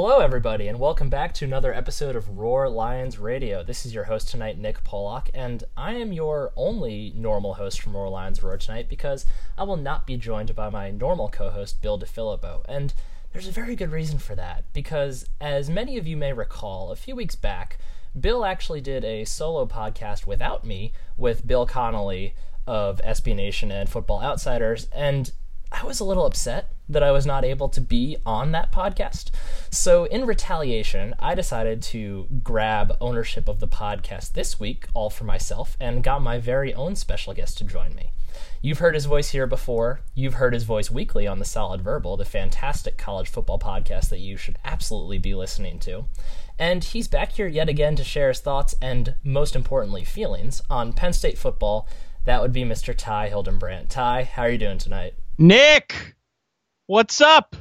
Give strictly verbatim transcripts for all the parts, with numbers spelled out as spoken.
Hello, everybody, and welcome back to another episode of Roar Lions Radio. This is your host tonight, Nick Pollock, and I am your only normal host from Roar Lions Roar tonight because I will not be joined by my normal co-host, Bill DeFilippo. And there's a very good reason for that, because as many of you may recall, a few weeks back, Bill actually did a solo podcast without me with Bill Connelly of S B Nation and Football Outsiders, and I was a little upset that I was not able to be on that podcast. So in retaliation, I decided to grab ownership of the podcast this week, all for myself, and got my very own special guest to join me. You've heard his voice here before. You've heard his voice weekly on the Solid Verbal, the fantastic college football podcast that you should absolutely be listening to. And he's back here yet again to share his thoughts and, most importantly, feelings on Penn State football. That would be Mister Ty Hildenbrandt. Ty, how are you doing tonight? Nick, what's up?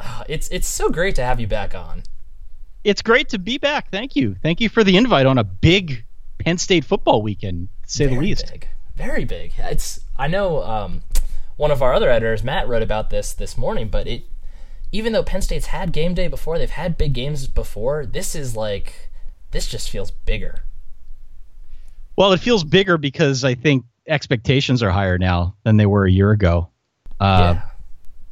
Uh, it's it's so great to have you back on. It's great to be back. Thank you. Thank you for the invite on a big Penn State football weekend, to say the least. Very big. Very big. It's I know um, one of our other editors, Matt, wrote about this this morning, but it even though Penn State's had game day before, they've had big games before, this is like, this just feels bigger. Well, it feels bigger because I think expectations are higher now than they were a year ago. Uh, yeah.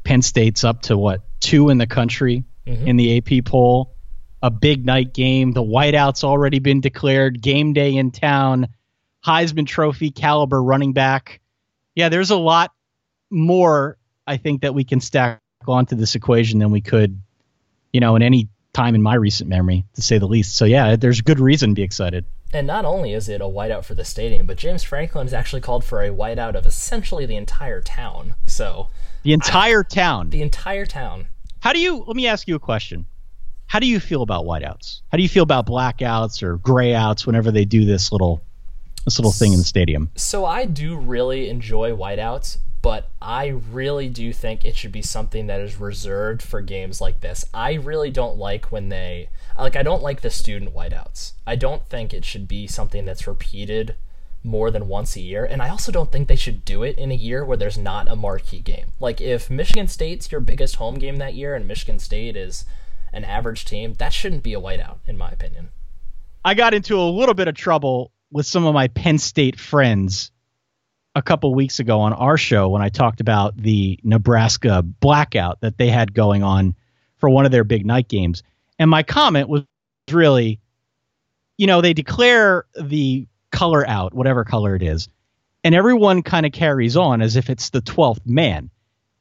Penn State's up to, what, two in the country mm-hmm. in the A P poll, a big night game. The whiteout's already been declared, game day in town, Heisman Trophy caliber running back. Yeah, there's a lot more, I think, that we can stack onto this equation than we could, you know, in any time in my recent memory, to say the least. So, yeah, there's good reason to be excited. And not only is it a whiteout for the stadium, but James Franklin has actually called for a whiteout of essentially the entire town. So the entire I, town, the entire town. How do you, let me ask you a question. How do you feel about whiteouts? How do you feel about blackouts or grayouts whenever they do this little, this little thing in the stadium? So I do really enjoy whiteouts, but I really do think it should be something that is reserved for games like this. I really don't like when they, like, I don't like the student whiteouts. I don't think it should be something that's repeated more than once a year, and I also don't think they should do it in a year where there's not a marquee game. Like, if Michigan State's your biggest home game that year and Michigan State is an average team, that shouldn't be a whiteout, in my opinion. I got into a little bit of trouble with some of my Penn State friends a couple weeks ago on our show when I talked about the Nebraska blackout that they had going on for one of their big night games. And my comment was really, you know, they declare the color out, whatever color it is, and everyone kind of carries on as if it's the twelfth man.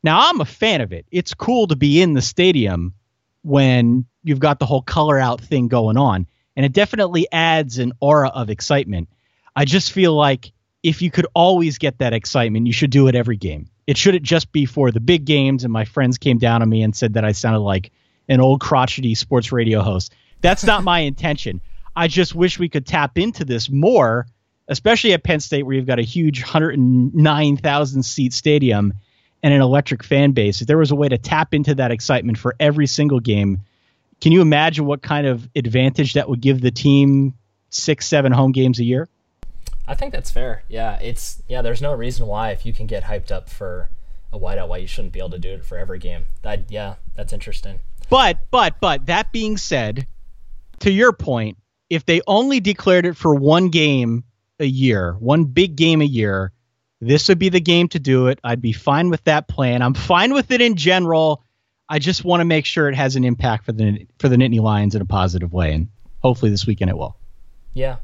Now, I'm a fan of it. It's cool to be in the stadium when you've got the whole color out thing going on, and it definitely adds an aura of excitement. I just feel like if you could always get that excitement, you should do it every game. It shouldn't just be for the big games. And my friends came down on me and said that I sounded like an old crotchety sports radio host. That's not my intention. I just wish we could tap into this more, especially at Penn State, where you've got a huge one hundred nine thousand seat stadium and an electric fan base. If there was a way to tap into that excitement for every single game, can you imagine what kind of advantage that would give the team six, seven home games a year? I think that's fair. Yeah, it's yeah. There's no reason why, if you can get hyped up for a whiteout, why you shouldn't be able to do it for every game. That yeah, that's interesting. But but but that being said, to your point, if they only declared it for one game a year, one big game a year, this would be the game to do it. I'd be fine with that plan. I'm fine with it in general. I just want to make sure it has an impact for the for the Nittany Lions in a positive way, and hopefully this weekend it will. Yeah.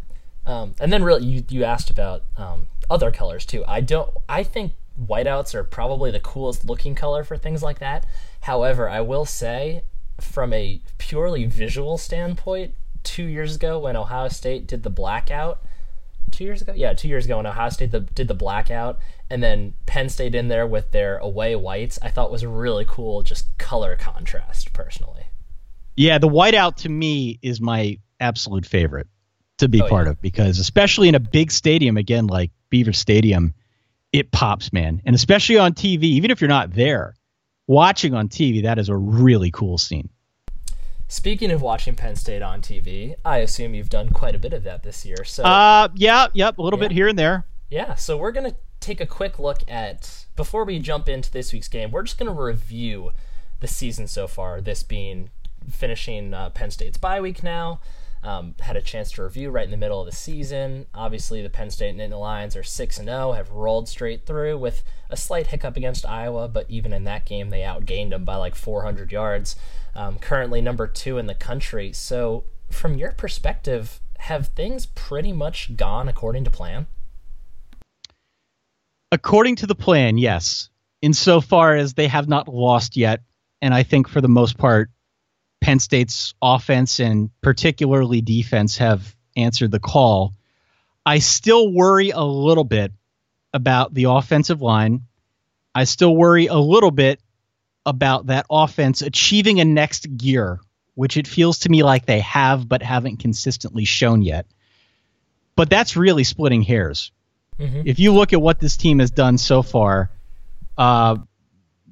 Um, and then really, you, you asked about um, other colors too. I don't. I think whiteouts are probably the coolest looking color for things like that. However, I will say, from a purely visual standpoint, two years ago when Ohio State did the blackout, two years ago, yeah, two years ago when Ohio State the, did the blackout, and then Penn State in there with their away whites, I thought was really cool, just color contrast personally. Yeah, the whiteout to me is my absolute favorite to be oh, part yeah. of, because especially in a big stadium, again, like Beaver Stadium, it pops, man. And especially on T V, even if you're not there, watching on T V, that is a really cool scene. Speaking of watching Penn State on T V, I assume you've done quite a bit of that this year. So, uh, yeah, yep, a little yeah. bit here and there. Yeah, so we're going to take a quick look at, before we jump into this week's game, we're just going to review the season so far, this being finishing uh, Penn State's bye week now. Um, had a chance to review right in the middle of the season. Obviously, the Penn State Nittany Lions are six and oh, have rolled straight through with a slight hiccup against Iowa, but even in that game, they outgained them by like four hundred yards. Um, currently number two in the country. So from your perspective, have things pretty much gone according to plan? According to the plan, yes. Insofar as they have not lost yet, and I think for the most part, Penn State's offense and particularly defense have answered the call. I still worry a little bit about the offensive line. I still worry a little bit about that offense achieving a next gear, which it feels to me like they have but haven't consistently shown yet. But that's really splitting hairs. Mm-hmm. If you look at what this team has done so far, uh,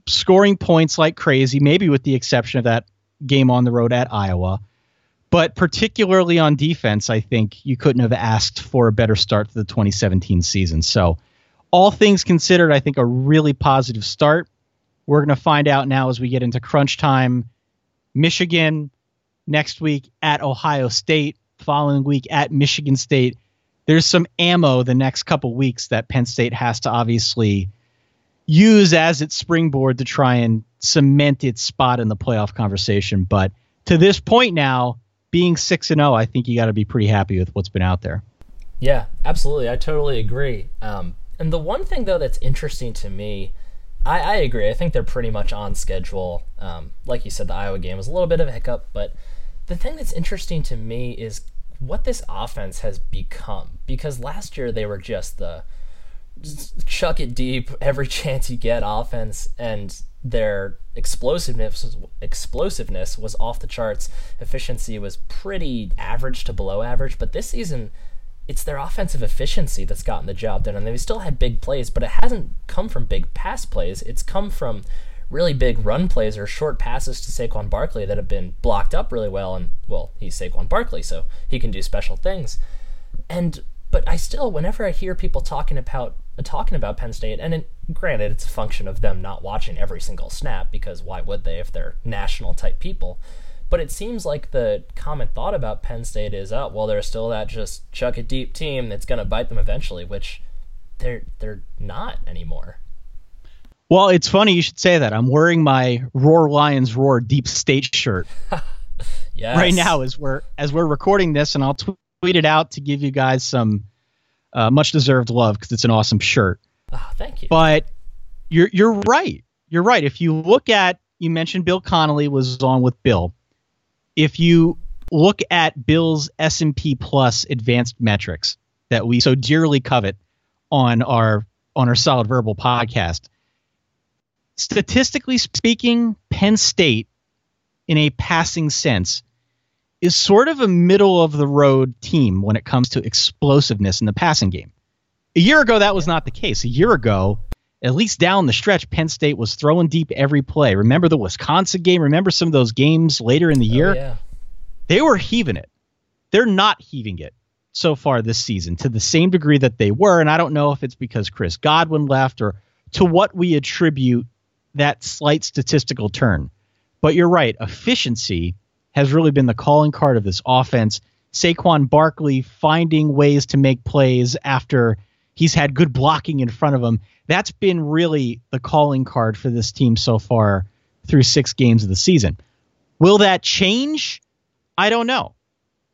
scoring points like crazy, maybe with the exception of that game on the road at Iowa, but particularly on defense, I think you couldn't have asked for a better start to the twenty seventeen season. So all things considered, I think a really positive start. We're going to find out now as we get into crunch time. Michigan next week at Ohio State, following week at Michigan State. There's some ammo the next couple weeks that Penn State has to obviously use as its springboard to try and cement its spot in the playoff conversation. But to this point now, being six and oh, I think you got to be pretty happy with what's been out there. Yeah, absolutely. I totally agree. Um, and the one thing, though, that's interesting to me, I, I agree. I think they're pretty much on schedule. Um, like you said, the Iowa game was a little bit of a hiccup. But the thing that's interesting to me is what this offense has become. Because last year they were just the just chuck it deep, every chance you get offense, and their explosiveness explosiveness was off the charts. Efficiency was pretty average to below average, but this season it's their offensive efficiency that's gotten the job done, and they've still had big plays, but it hasn't come from big pass plays. It's come from really big run plays or short passes to Saquon Barkley that have been blocked up really well, and, well, he's Saquon Barkley, so he can do special things. And But I still, whenever I hear people talking about talking about Penn State, and it, granted, it's a function of them not watching every single snap, because why would they if they're national-type people? But it seems like the common thought about Penn State is, oh, well, they're still that just chuck-a-deep team that's going to bite them eventually, which they're they're not anymore. Well, it's funny you should say that. I'm wearing my Roar Lions Roar Deep State shirt yes. right now as we're as we're recording this, and I'll tweet. Tweet it out to give you guys some uh, much-deserved love because it's an awesome shirt. Oh, thank you. But you're you're right. You're right. If you look at, you mentioned Bill Connelly was on with Bill. If you look at Bill's S and P Plus advanced metrics that we so dearly covet on our on our Solid Verbal podcast, statistically speaking, Penn State, in a passing sense, is sort of a middle-of-the-road team when it comes to explosiveness in the passing game. A year ago, that was not the case. A year ago, at least down the stretch, Penn State was throwing deep every play. Remember the Wisconsin game? Remember some of those games later in the year? Oh, yeah. They were heaving it. They're not heaving it so far this season to the same degree that they were, and I don't know if it's because Chris Godwin left or to what we attribute that slight statistical turn. But you're right, efficiency has really been the calling card of this offense. Saquon Barkley finding ways to make plays after he's had good blocking in front of him. That's been really the calling card for this team so far through six games of the season. Will that change? I don't know.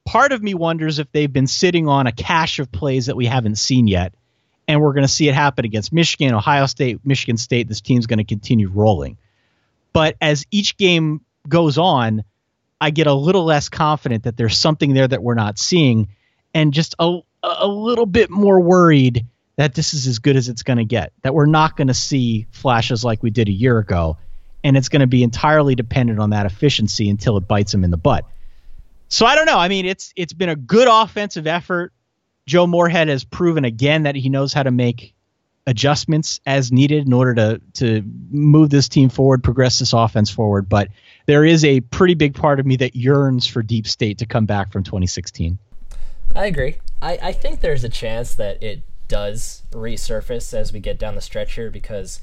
Part of me wonders if they've been sitting on a cache of plays that we haven't seen yet, and we're going to see it happen against Michigan, Ohio State, Michigan State. This team's going to continue rolling. But as each game goes on, I get a little less confident that there's something there that we're not seeing, and just a, a little bit more worried that this is as good as it's going to get, that we're not going to see flashes like we did a year ago, and it's going to be entirely dependent on that efficiency until it bites them in the butt. So I don't know. I mean, it's it's been a good offensive effort. Joe Moorhead has proven again that he knows how to make adjustments as needed in order to to move this team forward, progress this offense forward. But there is a pretty big part of me that yearns for Deep State to come back from twenty sixteen. I agree. I, I think there's a chance that it does resurface as we get down the stretch here, because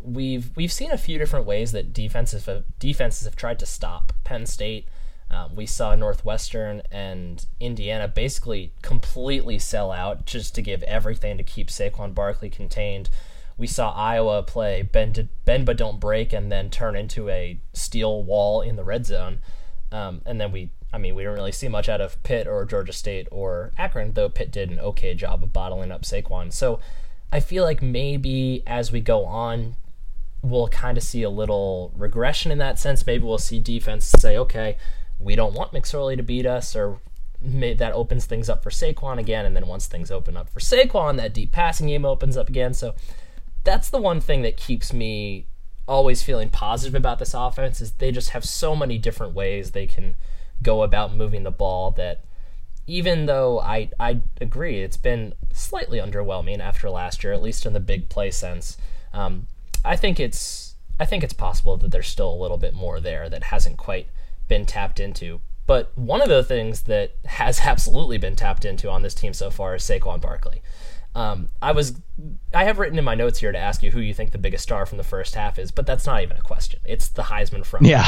we've we've seen a few different ways that defenses have, defenses have tried to stop Penn State. Um, we saw Northwestern and Indiana basically completely sell out just to give everything to keep Saquon Barkley contained. We saw Iowa play bend, bend but don't break and then turn into a steel wall in the red zone. Um, and then we, I mean, we didn't really see much out of Pitt or Georgia State or Akron, though Pitt did an okay job of bottling up Saquon. So I feel like maybe as we go on, we'll kind of see a little regression in that sense. Maybe we'll see defense say, okay, we don't want McSorley to beat us, or that opens things up for Saquon again. And then once things open up for Saquon, that deep passing game opens up again. So that's the one thing that keeps me always feeling positive about this offense, is they just have so many different ways they can go about moving the ball that even though I, I agree it's been slightly underwhelming after last year, at least in the big play sense, um, I think it's I think it's possible that there's still a little bit more there that hasn't quite been tapped into. But one of the things that has absolutely been tapped into on this team so far is Saquon Barkley. Um, I was, I have written in my notes here to ask you who you think the biggest star from the first half is, but that's not even a question. It's the Heisman front. Yeah.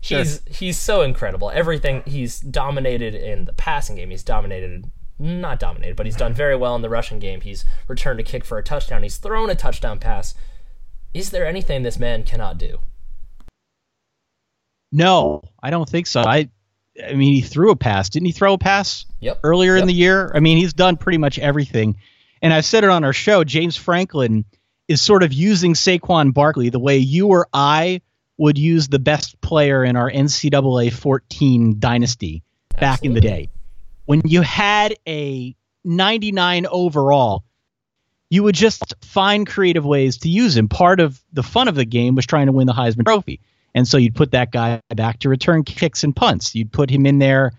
sure. He's he's so incredible. Everything, he's dominated in the passing game. He's dominated, not dominated, but he's done very well in the rushing game. He's returned a kick for a touchdown. He's thrown a touchdown pass. Is there anything this man cannot do? No, I don't think so. I. I mean, he threw a pass. Didn't he throw a pass yep. earlier yep. in the year? I mean, he's done pretty much everything. And I've said it on our show, James Franklin is sort of using Saquon Barkley the way you or I would use the best player in our N C double A fourteen dynasty back Absolutely. in the day. When you had a ninety-nine overall, you would just find creative ways to use him. Part of the fun of the game was trying to win the Heisman Trophy. And so you'd put that guy back to return kicks and punts. You'd put him in there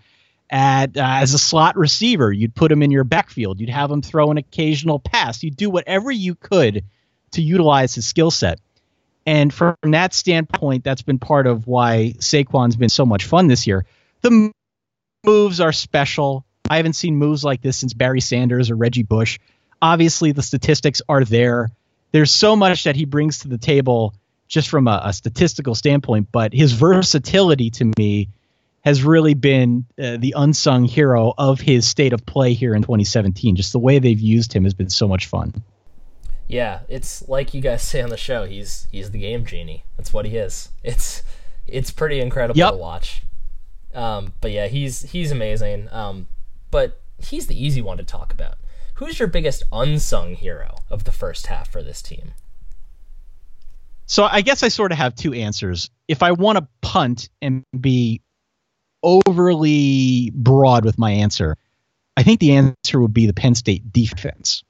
at uh, as a slot receiver. You'd put him in your backfield. You'd have him throw an occasional pass. You'd do whatever you could to utilize his skill set. And from that standpoint, that's been part of why Saquon's been so much fun this year. The moves are special. I haven't seen moves like this since Barry Sanders or Reggie Bush. Obviously, the statistics are there. There's so much that he brings to the table just from a, a statistical standpoint, but his versatility to me has really been uh, the unsung hero of his state of play here in twenty seventeen. Just the way they've used him has been so much fun. Yeah, it's like you guys say on the show, he's he's the game genie. That's what he is. It's it's pretty incredible yep. to watch. Um, but yeah, he's he's amazing. Um, but he's the easy one to talk about. Who's your biggest unsung hero of the first half for this team? So I guess I sort of have two answers. If I want to punt and be overly broad with my answer, I think the answer would be the Penn State defense.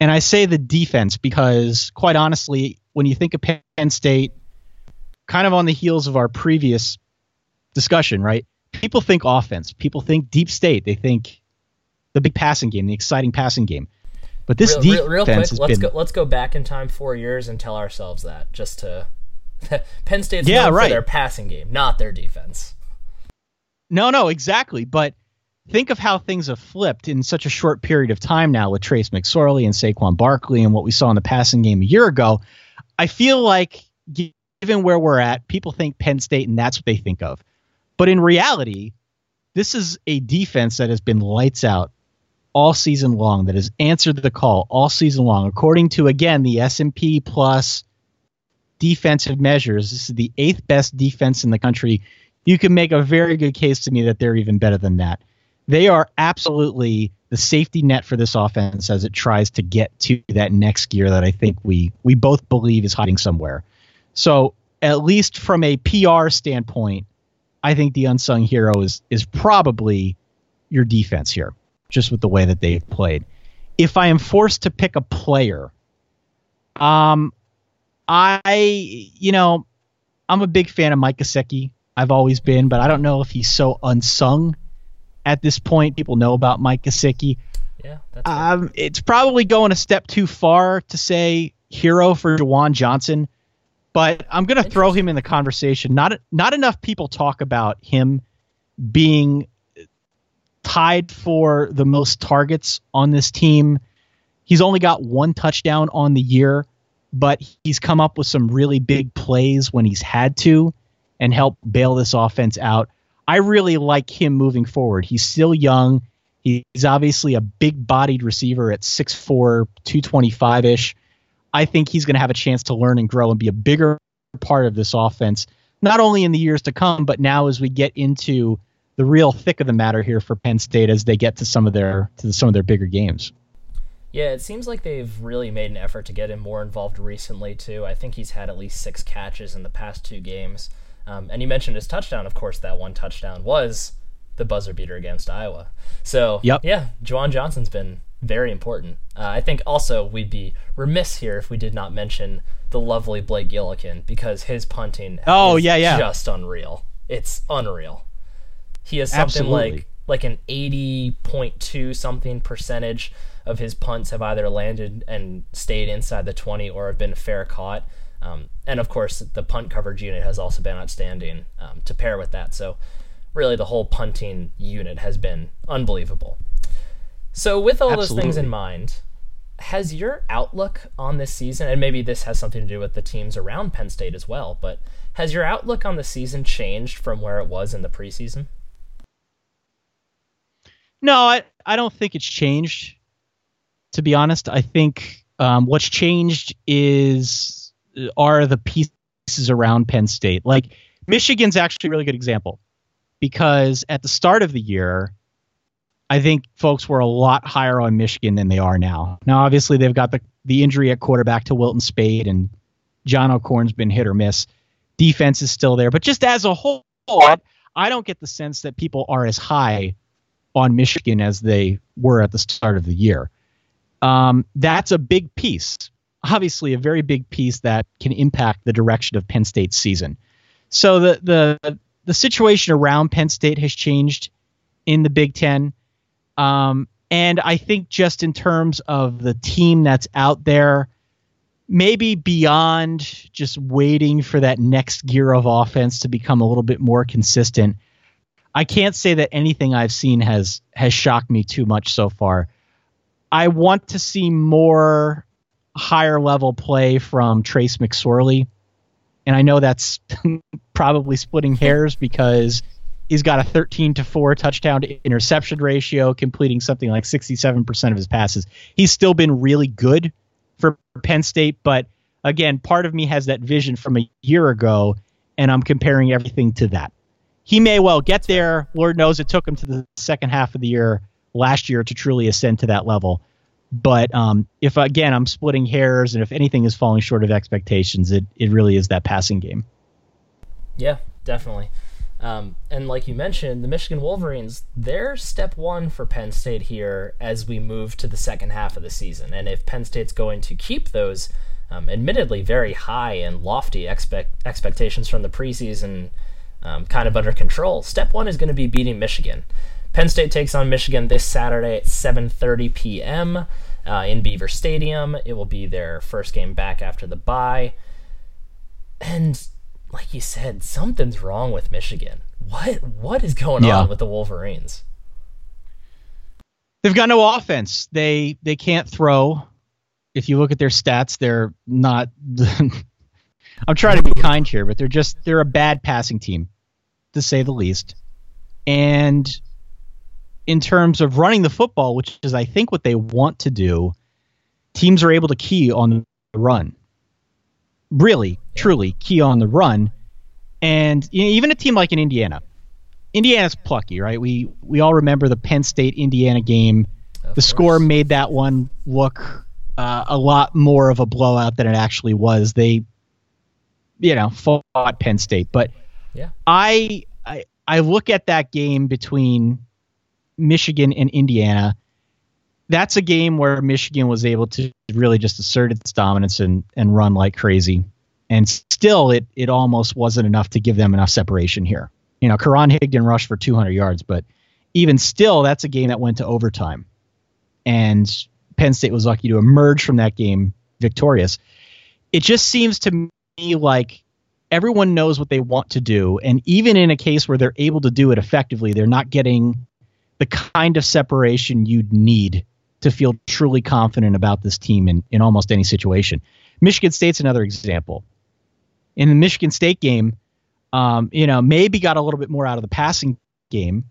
And I say the defense because, quite honestly, when you think of Penn State, kind of on the heels of our previous discussion, right? People think offense. People think deep state. They think the big passing game, the exciting passing game. But this real, defense real quick, has let's been... Go, let's go back in time four years and tell ourselves that, just to... Penn State's yeah, known right. for their passing game, not their defense. No, no, exactly. But think of how things have flipped in such a short period of time now with Trace McSorley and Saquon Barkley and what we saw in the passing game a year ago. I feel like, given where we're at, people think Penn State and that's what they think of. But in reality, this is a defense that has been lights out all season long, that has answered the call all season long. According to, again, the S and P Plus defensive measures, this is the eighth best defense in the country. You can make a very good case to me that they're even better than that. They are absolutely the safety net for this offense as it tries to get to that next gear that I think we, we both believe is hiding somewhere. So at least from a P R standpoint, I think the unsung hero is is probably your defense here, just with the way that they've played. If I am forced to pick a player, um, I, you know, I'm a big fan of Mike Gesicki. I've always been, but I don't know if he's so unsung at this point. People know about Mike Gesicki. Yeah, that's um, it. It's probably going a step too far to say hero for Juwan Johnson, but I'm going to throw him in the conversation. Not, not enough people talk about him being tied for the most targets on this team. He's only got one touchdown on the year, but he's come up with some really big plays when he's had to. and help bail this offense out. I really like him moving forward. He's still young. He's obviously a big-bodied receiver at six four, two twenty-five-ish. I think he's going to have a chance to learn and grow and be a bigger part of this offense, not only in the years to come, but now as we get into the real thick of the matter here for Penn State as they get to some of their to some of their bigger games. Yeah, it seems like they've really made an effort to get him more involved recently, too. I think he's had at least six catches in the past two games. Um, and you mentioned his touchdown. Of course, that one touchdown was the buzzer beater against Iowa. So, yep. yeah, Juwan Johnson's been very important. Uh, I think also we'd be remiss here if we did not mention the lovely Blake Gillikin, because his punting oh, is yeah, yeah. just unreal. It's unreal. He has something Absolutely. like like an eighty point two something percentage of his punts have either landed and stayed inside the twenty or have been fair caught. Um, and, of course, the punt coverage unit has also been outstanding um, to pair with that. So, really, the whole punting unit has been unbelievable. So, with all Absolutely. those things in mind, has your outlook on this season, and maybe this has something to do with the teams around Penn State as well, but has your outlook on the season changed from where it was in the preseason? No, I, I don't think it's changed. To be honest, I think um, what's changed is are the pieces around Penn State. Like, Michigan's actually a really good example, because at the start of the year, I think folks were a lot higher on Michigan than they are now. Now, obviously, they've got the, the injury at quarterback to Wilton Spade, and John O'Corn's been hit or miss. Defense is still there. But just as a whole, I, I don't get the sense that people are as high on Michigan as they were at the start of the year. Um, that's a big piece, obviously a very big piece that can impact the direction of Penn State's season. So the the the situation around Penn State has changed in the Big Ten. Um, and I think just in terms of the team that's out there, maybe beyond just waiting for that next gear of offense to become a little bit more consistent, I can't say that anything I've seen has has shocked me too much so far. I want to see more higher-level play from Trace McSorley, and I know that's probably splitting hairs because he's got a thirteen to four touchdown-to-interception ratio, completing something like sixty-seven percent of his passes. He's still been really good for Penn State, but again, part of me has that vision from a year ago, and I'm comparing everything to that. He may well get there. Lord knows it took him to the second half of the year last year to truly ascend to that level. But um, if, again, I'm splitting hairs and if anything is falling short of expectations, it, it really is that passing game. Yeah, definitely. Um, and like you mentioned, the Michigan Wolverines, they're step one for Penn State here as we move to the second half of the season. And if Penn State's going to keep those um, admittedly very high and lofty expect expectations from the preseason um, kind of under control, step one is going to be beating Michigan. Penn State takes on Michigan this Saturday at seven thirty p.m. Uh, in Beaver Stadium. It will be their first game back after the bye. And like you said, something's wrong with Michigan. What What is going yeah. on with the Wolverines? They've got no offense. They they can't throw. If you look at their stats, they're not... I'm trying to be kind here, but they're just they're a bad passing team, to say the least. And in terms of running the football, which is, I think, what they want to do, teams are able to key on the run. Really, truly key on the run. And even a team like in Indiana. Indiana's plucky, right? We we all remember the Penn State-Indiana game. Of the score course. made that one look uh, a lot more of a blowout than it actually was. They, you know, fought Penn State. But yeah. I, I I look at that game between Michigan and Indiana. That's a game where Michigan was able to really just assert its dominance and, and run like crazy. And still, it it almost wasn't enough to give them enough separation here. You know, Karan Higdon rushed for two hundred yards, but even still, that's a game that went to overtime. And Penn State was lucky to emerge from that game victorious. It just seems to me like everyone knows what they want to do. And even in a case where they're able to do it effectively, they're not getting the kind of separation you'd need to feel truly confident about this team in, in almost any situation. Michigan State's another example. In the Michigan State game, Um, you know, maybe got a little bit more out of the passing game,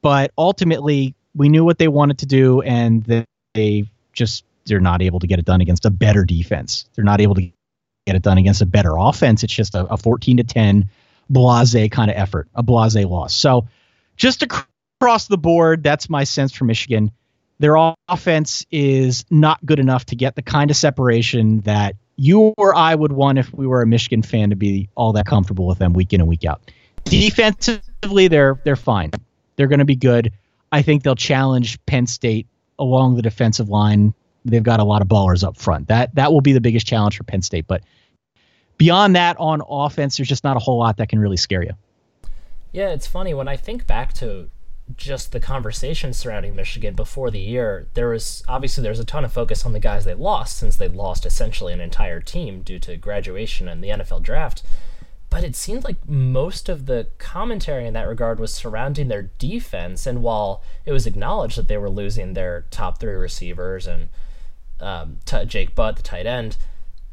but ultimately we knew what they wanted to do, and they, they just they're not able to get it done against a better defense. They're not able to get it done against a better offense. It's just a, a fourteen to ten blasé kind of effort, a blasé loss. So just across the board, that's my sense for Michigan. Their offense is not good enough to get the kind of separation that you or I would want if we were a Michigan fan to be all that comfortable with them week in and week out. Defensively, they're they're fine. They're going to be good. I think they'll challenge Penn State along the defensive line. They've got a lot of ballers up front. That that will be the biggest challenge for Penn State. But beyond that, on offense, there's just not a whole lot that can really scare you. Yeah, it's funny. When I think back to just the conversation surrounding Michigan before the year, there was obviously there's a ton of focus on the guys they lost, since they lost essentially an entire team due to graduation and the N F L draft. But it seemed like most of the commentary in that regard was surrounding their defense. And while it was acknowledged that they were losing their top three receivers and um, t- Jake Butt, the tight end,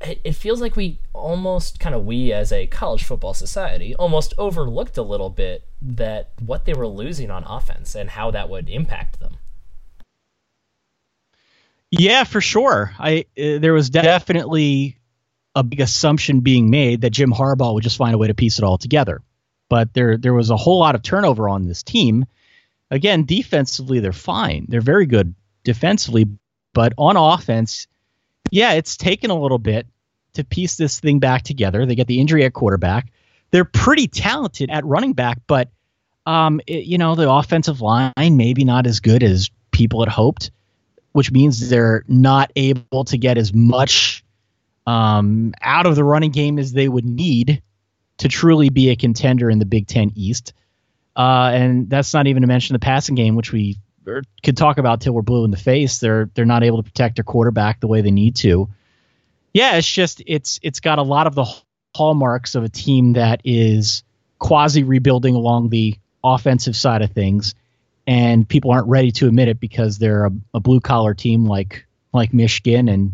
it, it feels like we almost kind of we as a college football society almost overlooked a little bit that what they were losing on offense and how that would impact them. Yeah, for sure. I uh, there was definitely a big assumption being made that Jim Harbaugh would just find a way to piece it all together. But there there was a whole lot of turnover on this team. Again, defensively, they're fine. They're very good defensively. But on offense, yeah, it's taken a little bit to piece this thing back together. They get the injury at quarterback. They're pretty talented at running back, but um, it, you know, the offensive line maybe not as good as people had hoped, which means they're not able to get as much um, out of the running game as they would need to truly be a contender in the Big Ten East. Uh, and that's not even to mention the passing game, which we could talk about till we're blue in the face. They're they're not able to protect their quarterback the way they need to. Yeah, it's just it's it's got a lot of the hallmarks of a team that is quasi rebuilding along the offensive side of things, and people aren't ready to admit it because they're a, a blue collar team like like Michigan, and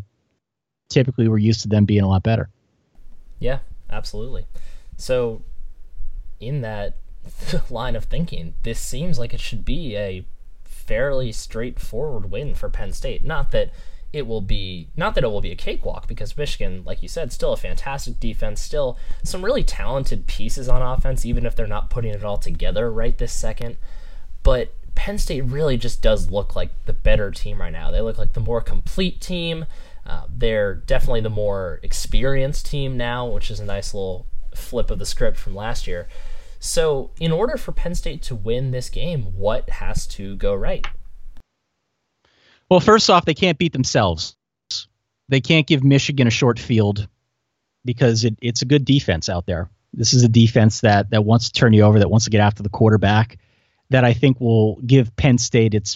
typically we're used to them being a lot better. Yeah, absolutely. So in that line of thinking, this seems like it should be a fairly straightforward win for Penn State. Not that it will be not that it will be a cakewalk, because Michigan, like you said, still a fantastic defense, still some really talented pieces on offense, even if they're not putting it all together right this second. But Penn State really just does look like the better team right now. They look like the more complete team. Uh, they're definitely the more experienced team now, which is a nice little flip of the script from last year. So in order for Penn State to win this game, what has to go right? Well, first off, they can't beat themselves. They can't give Michigan a short field, because it, it's a good defense out there. This is a defense that that wants to turn you over, that wants to get after the quarterback, that I think will give Penn State its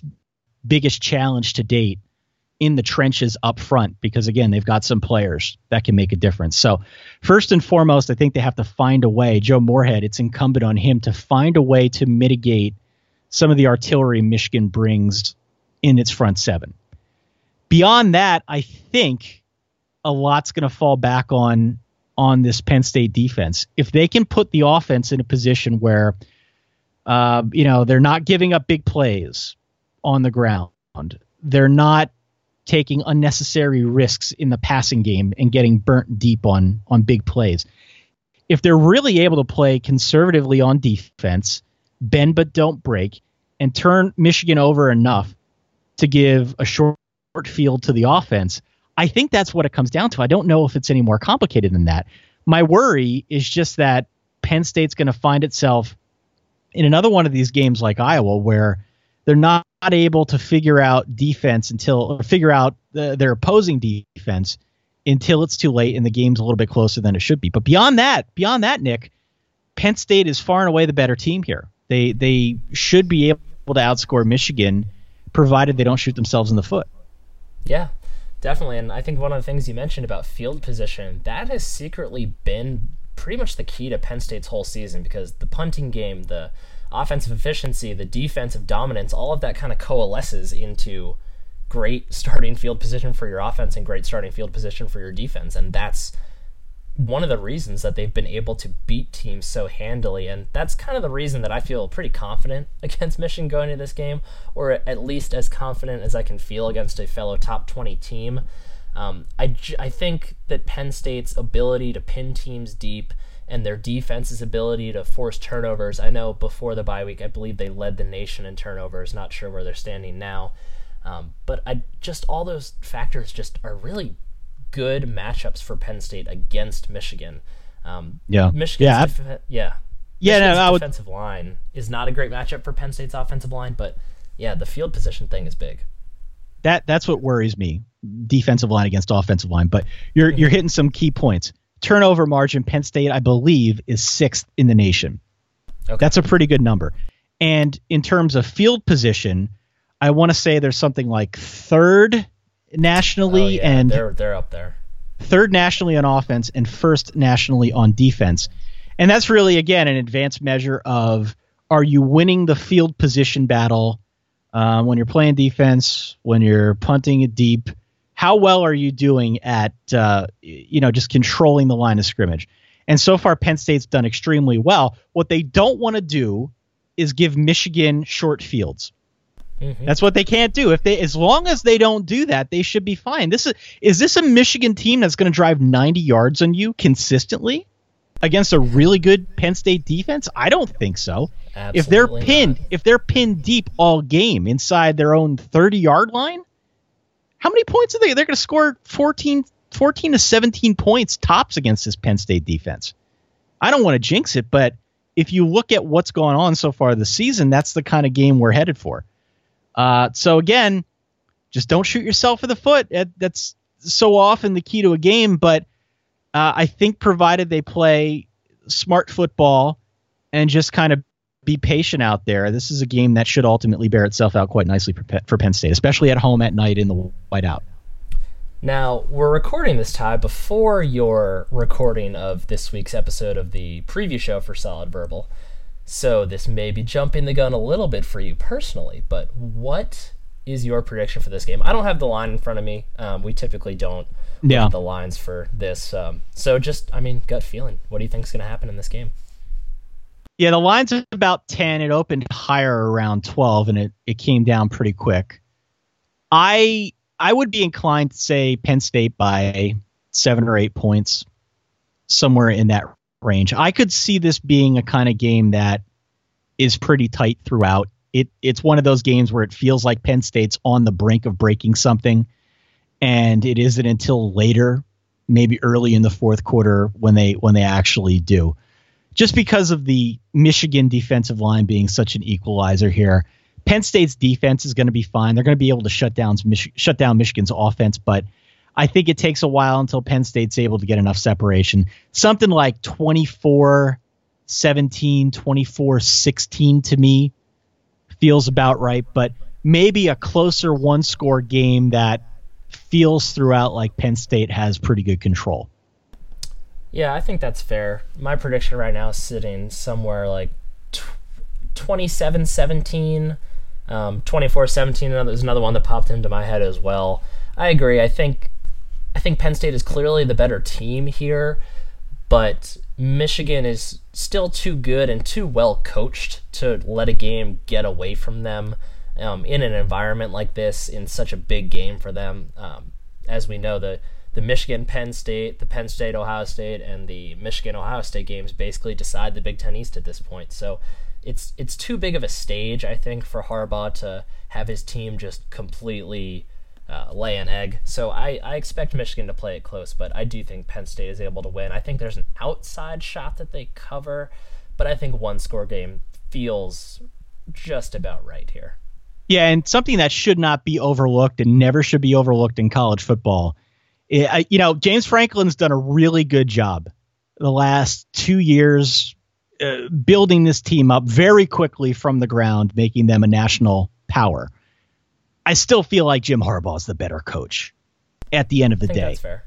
biggest challenge to date in the trenches up front, because, again, they've got some players that can make a difference. So first and foremost, I think they have to find a way. Joe Moorhead, it's incumbent on him to find a way to mitigate some of the artillery Michigan brings in its front seven. Beyond that, I think a lot's going to fall back on on this Penn State defense. If they can put the offense in a position where, uh, you know, they're not giving up big plays on the ground, they're not taking unnecessary risks in the passing game and getting burnt deep on on big plays. If they're really able to play conservatively on defense, bend but don't break, and turn Michigan over enough to give a short field to the offense, I think that's what it comes down to. I don't know if it's any more complicated than that. My worry is just that Penn State's going to find itself in another one of these games like Iowa, where they're not able to figure out defense until or figure out the, their opposing defense until it's too late and the game's a little bit closer than it should be. But beyond that, beyond that, Nick, Penn State is far and away the better team here. They they should be able to outscore Michigan, provided they don't shoot themselves in the foot. Yeah, definitely. And I think one of the things you mentioned about field position, that has secretly been pretty much the key to Penn State's whole season, because the punting game, the offensive efficiency, the defensive dominance, all of that kind of coalesces into great starting field position for your offense and great starting field position for your defense. And that's one of the reasons that they've been able to beat teams so handily, and that's kind of the reason that I feel pretty confident against Michigan going into this game, or at least as confident as I can feel against a fellow top twenty team. Um, I, I think that Penn State's ability to pin teams deep and their defense's ability to force turnovers, I know before the bye week, I believe they led the nation in turnovers, not sure where they're standing now, um, but I just all those factors just are really good matchups for Penn State against Michigan. Um, yeah. Michigan's yeah. Defa- yeah. Yeah. Michigan's no, I would... defensive line is not a great matchup for Penn State's offensive line, but yeah, the field position thing is big. That that's what worries me. Defensive line against offensive line, but you're you're hitting some key points. Turnover margin, Penn State, I believe, is sixth in the nation. Okay. That's a pretty good number. And in terms of field position, I want to say there's something like third nationally, oh, yeah. and they're they're up there. Third nationally on offense and first nationally on defense. And that's really, again, an advanced measure of, are you winning the field position battle um, when you're playing defense, when you're punting it deep? How well are you doing at uh, you know just controlling the line of scrimmage? And so far, Penn State's done extremely well. What they don't want to do is give Michigan short fields. Mm-hmm. That's what they can't do. If they, as long as they don't do that, they should be fine. This is is this a Michigan team that's going to drive ninety yards on you consistently against a really good Penn State defense? I don't think so. Absolutely if they're pinned, not. if they're pinned deep all game inside their own thirty-yard line, how many points are they? They're going to score fourteen, fourteen to seventeen points tops against this Penn State defense. I don't want to jinx it, but if you look at what's going on so far this season, that's the kind of game we're headed for. Uh, so again, just don't shoot yourself in the foot. That's so often the key to a game, but uh, I think provided they play smart football and just kind of be patient out there, this is a game that should ultimately bear itself out quite nicely for, for Penn State, especially at home at night in the whiteout. Now, we're recording this, Ty, before your recording of this week's episode of the preview show for Solid Verbal. So this may be jumping the gun a little bit for you personally, but what is your prediction for this game? I don't have the line in front of me. Um, we typically don't yeah. have the lines for this. Um, so just, I mean, gut feeling. What do you think is going to happen in this game? Yeah, the line's about ten. It opened higher around twelve, and it, it came down pretty quick. I I would be inclined to say Penn State by seven or eight points, somewhere in that range. I could see this being a kind of game that is pretty tight throughout. It it's one of those games where it feels like Penn State's on the brink of breaking something, and it isn't until later, maybe early in the fourth quarter, when they when they actually do. Just because of the Michigan defensive line being such an equalizer here, Penn State's defense is going to be fine. They're going to be able to shut down Mich- shut down Michigan's offense, but I think it takes a while until Penn State's able to get enough separation. Something like twenty-four seventeen, twenty-four sixteen to me feels about right, but maybe a closer one-score game that feels throughout like Penn State has pretty good control. Yeah, I think that's fair. My prediction right now is sitting somewhere like twenty-seven seventeen, um, twenty-four seventeen is another one that popped into my head as well. I agree. I think I think Penn State is clearly the better team here, but Michigan is still too good and too well coached to let a game get away from them um, in an environment like this, in such a big game for them. Um, as we know, the, the Michigan-Penn State, the Penn State-Ohio State, and the Michigan-Ohio State games basically decide the Big Ten East at this point. So it's it's too big of a stage, I think, for Harbaugh to have his team just completely... Uh, lay an egg. So I, I expect Michigan to play it close, but I do think Penn State is able to win. I think there's an outside shot that they cover, but I think one score game feels just about right here. Yeah, and something that should not be overlooked and never should be overlooked in college football. It, I, you know, James Franklin's done a really good job the last two years uh, building this team up very quickly from the ground, making them a national power. I still feel like Jim Harbaugh is the better coach at the end of the day. That's fair.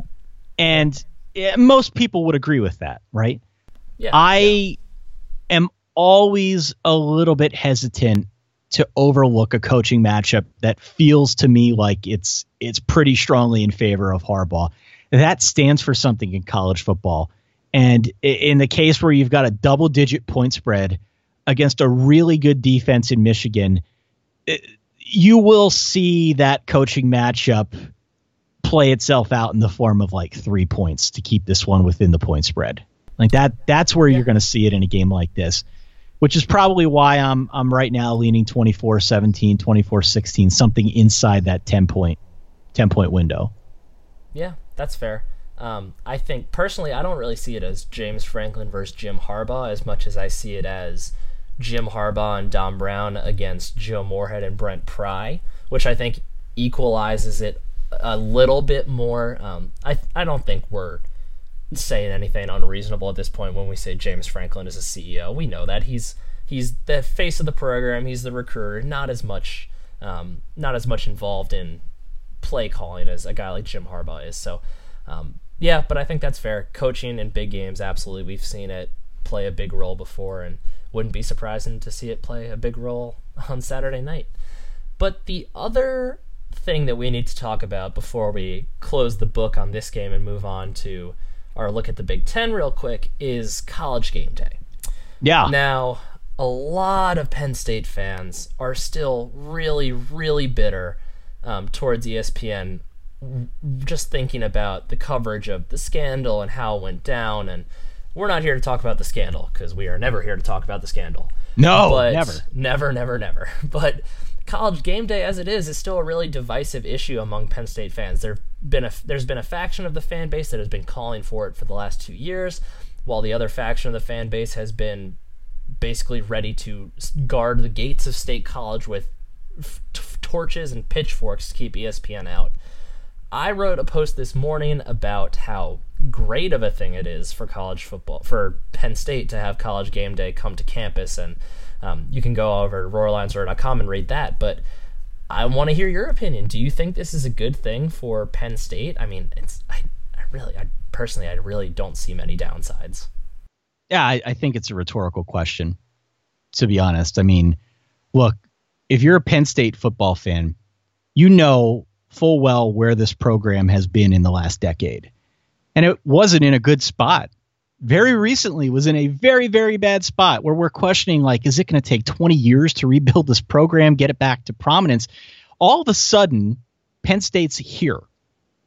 And yeah, most people would agree with that, right? Yeah. I yeah. am always a little bit hesitant to overlook a coaching matchup that feels to me like it's it's pretty strongly in favor of Harbaugh. that stands for something in college football. And in the case where you've got a double digit point spread against a really good defense in Michigan, it, you will see that coaching matchup play itself out in the form of like three points to keep this one within the point spread. Like that, that's where yeah. you're going to see it in a game like this, which is probably why I'm I'm right now leaning twenty-four seventeen, twenty-four sixteen, something inside that ten point ten point window. Yeah, that's fair. Um, I think personally, I don't really see it as James Franklin versus Jim Harbaugh as much as I see it as Jim Harbaugh and Don Brown against Joe Moorhead and Brent Pry, which I think equalizes it a little bit more. Um, I I don't think we're saying anything unreasonable at this point when we say James Franklin is a C E O. We know that he's he's the face of the program, he's the recruiter, not as much um, not as much involved in play calling as a guy like Jim Harbaugh is. So um, yeah, but I think that's fair. Coaching in big games, absolutely, we've seen it play a big role before, and wouldn't be surprising to see it play a big role on Saturday night. But the other thing that we need to talk about before we close the book on this game and move on to or look at the Big Ten real quick is College Game Day. Yeah. Now, a lot of Penn State fans are still really, really bitter um, towards E S P N, just thinking about the coverage of the scandal and how it went down. And we're not here to talk about the scandal, because we are never here to talk about the scandal. No, but never. Never, never, never. But College Game Day, as it is, is still a really divisive issue among Penn State fans. There been a, there's been a faction of the fan base that has been calling for it for the last two years, while the other faction of the fan base has been basically ready to guard the gates of State College with f- t- torches and pitchforks to keep E S P N out. I wrote a post this morning about how great of a thing it is for college football, for Penn State to have College Game Day come to campus, and Um, you can go over to roar lions radio dot com and read that, but I want to hear your opinion. Do you think this is a good thing for Penn State? I mean, it's I, I really, I personally, I really don't see many downsides. Yeah, I, I think it's a rhetorical question, to be honest. I mean, look, if you're a Penn State football fan, you know full well where this program has been in the last decade, and it wasn't in a good spot. Very recently was in a very, very bad spot where we're questioning, like, is it going to take twenty years to rebuild this program, get it back to prominence? All of a sudden, Penn State's here.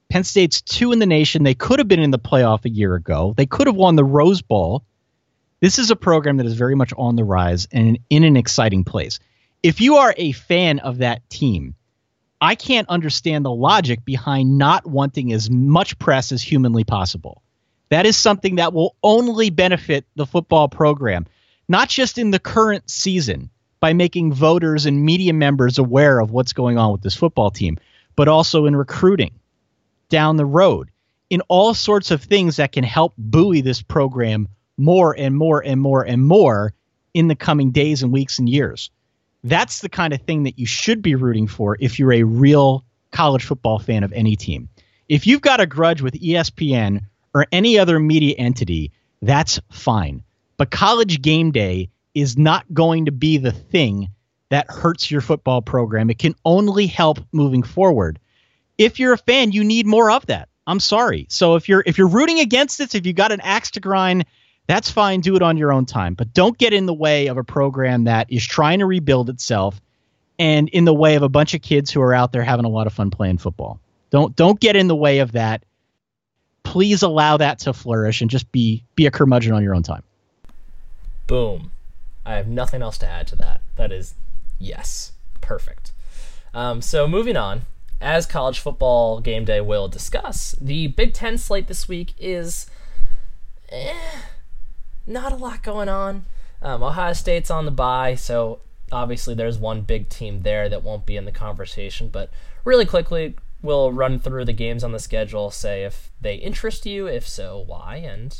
Penn State's two in the nation. They could have been in the playoff a year ago. They could have won the Rose Bowl. This is a program that is very much on the rise and in an exciting place. If you are a fan of that team, I can't understand the logic behind not wanting as much press as humanly possible. That is something that will only benefit the football program, not just in the current season by making voters and media members aware of what's going on with this football team, but also in recruiting down the road, in all sorts of things that can help buoy this program more and more and more and more in the coming days and weeks and years. That's the kind of thing that you should be rooting for if you're a real college football fan of any team. If you've got a grudge with E S P N or any other media entity, that's fine. But College Game Day is not going to be the thing that hurts your football program. It can only help moving forward. If you're a fan, you need more of that. I'm sorry. So if you're if you're rooting against this, if you've got an axe to grind, that's fine. Do it on your own time. But don't get in the way of a program that is trying to rebuild itself and in the way of a bunch of kids who are out there having a lot of fun playing football. Don't don't get in the way of that. Please allow that to flourish and just be be a curmudgeon on your own time. Boom. I have nothing else to add to that. That is, yes, perfect. Um, so moving on, as College Football Game Day will discuss, the Big Ten slate this week is eh, not a lot going on. Um, Ohio State's on the bye, so obviously there's one big team there that won't be in the conversation, but really quickly, we'll run through the games on the schedule, say if they interest you, if so, why, and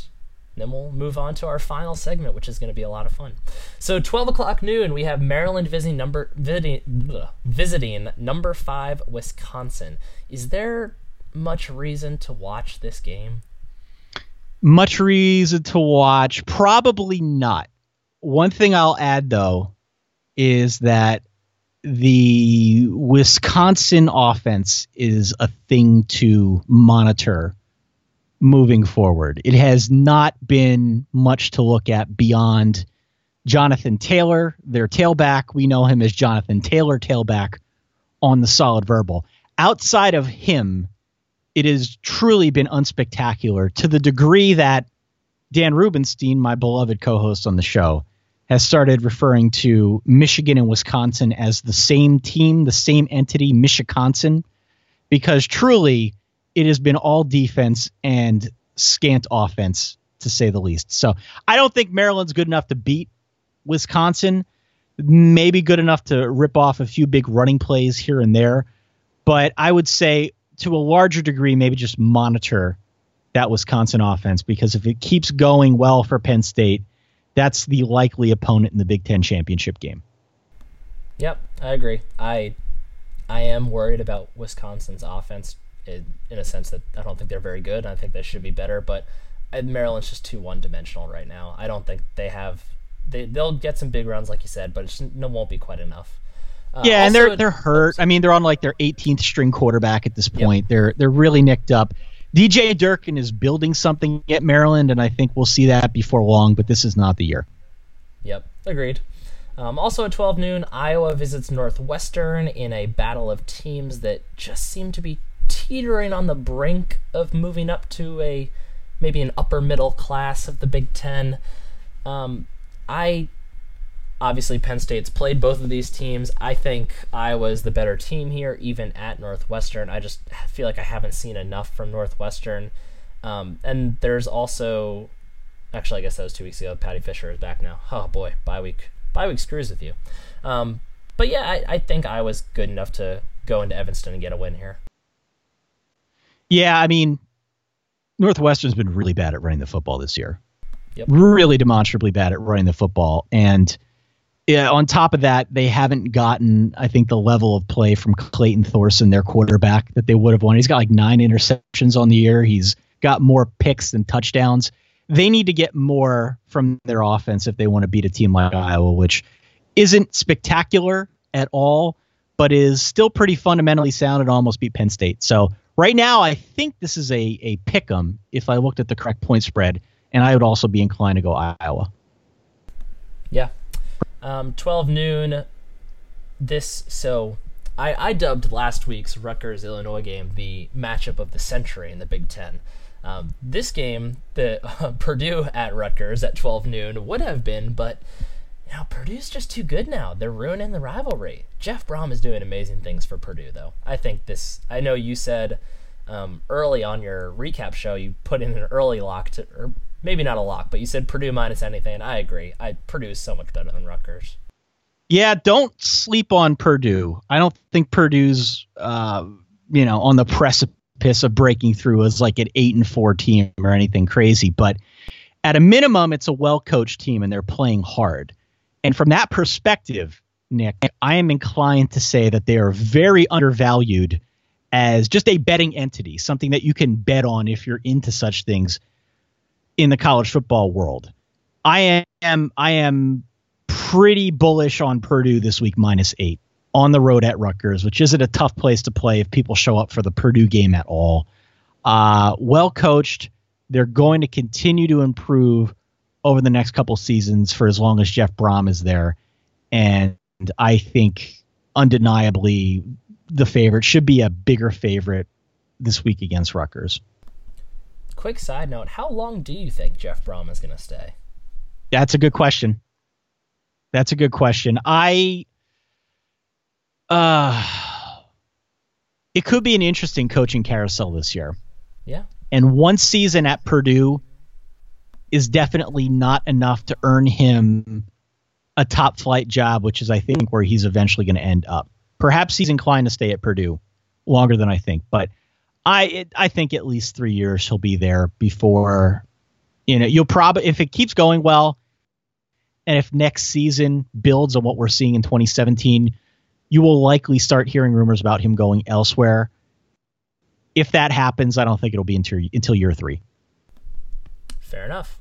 then we'll move on to our final segment, which is going to be a lot of fun. So twelve o'clock noon, we have Maryland visiting number, visiting, visiting number five Wisconsin. Is there much reason to watch this game? Much reason to watch? Probably not. One thing I'll add, though, is that the Wisconsin offense is a thing to monitor moving forward. It has not been much to look at beyond Jonathan Taylor, their tailback. We know him as Jonathan Taylor, tailback on the Solid Verbal. Outside of him, it has truly been unspectacular, to the degree that Dan Rubenstein, my beloved co-host on the show, has started referring to Michigan and Wisconsin as the same team, the same entity, Michiconsin, because truly it has been all defense and scant offense, to say the least. So I don't think Maryland's good enough to beat Wisconsin, maybe good enough to rip off a few big running plays here and there. But I would say to a larger degree, maybe just monitor that Wisconsin offense, because if it keeps going well for Penn State, that's the likely opponent in the Big Ten championship game. Yep, I agree. I I am worried about Wisconsin's offense in, in a sense that I don't think they're very good. And I think they should be better, but Maryland's just too one-dimensional right now. I don't think they have they, – they'll get some big runs, like you said, but it just, no, won't be quite enough. Uh, yeah, and they're, they're hurt. I mean, they're on like their eighteenth string quarterback at this point. Yep. They're They're really nicked up. D J Durkin is building something at Maryland, and I think we'll see that before long, but this is not the year. Yep, agreed. Um, also at twelve noon, Iowa visits Northwestern in a battle of teams that just seem to be teetering on the brink of moving up to a maybe an upper middle class of the Big Ten. Um, I obviously Penn State's played both of these teams. I think Iowa's the better team here, even at Northwestern. I just feel like I haven't seen enough from Northwestern. Um, and there's also, actually, I guess that was two weeks ago. Patty Fisher is back now. Oh boy, bye week, bye week screws with you. Um, but yeah, I, I think Iowa's good enough to go into Evanston and get a win here. Yeah, I mean, Northwestern's been really bad at running the football this year. Yep. Really demonstrably bad at running the football, and yeah, on top of that, they haven't gotten, I think, the level of play from Clayton Thorson, their quarterback, that they would have wanted. He's got like nine interceptions on the year. He's got more picks than touchdowns. They need to get more from their offense if they want to beat a team like Iowa, which isn't spectacular at all, but is still pretty fundamentally sound and almost beat Penn State. So right now, I think this is a, a pick 'em if I looked at the correct point spread, and I would also be inclined to go Iowa. Yeah. Um, twelve noon, this, so I, I dubbed last week's Rutgers-Illinois game the matchup of the century in the Big Ten. Um, this game, the uh, Purdue at Rutgers at twelve noon would have been, but you know, Purdue's just too good now. They're ruining the rivalry. Jeff Brohm is doing amazing things for Purdue, though. I think this, I know you said um, early on your recap show, you put in an early lock to, or, maybe not a lock, but you said Purdue minus anything, and I agree. I Purdue is so much better than Rutgers. Yeah, don't sleep on Purdue. I don't think Purdue's, uh, you know, on the precipice of breaking through as like an eight and four team or anything crazy. But at a minimum, it's a well-coached team, and they're playing hard. And from that perspective, Nick, I am inclined to say that they are very undervalued as just a betting entity, something that you can bet on if you're into such things in the college football world. I am I am pretty bullish on Purdue this week, minus eight, on the road at Rutgers, which isn't a tough place to play if people show up for the Purdue game at all. Uh, well coached. They're going to continue to improve over the next couple seasons for as long as Jeff Brohm is there. And I think undeniably the favorite should be a bigger favorite this week against Rutgers. Quick side note, how long do you think Jeff Brohm is going to stay? That's a good question. That's a good question. I, uh, it could be an interesting coaching carousel this year. Yeah. And one season at Purdue is definitely not enough to earn him a top flight job, which is, I think, where he's eventually going to end up. Perhaps he's inclined to stay at Purdue longer than I think, but I it, I think at least three years he'll be there before, you know, you'll probably, if it keeps going well, and if next season builds on what we're seeing in twenty seventeen, you will likely start hearing rumors about him going elsewhere. If that happens, I don't think it'll be until, until year three. Fair enough.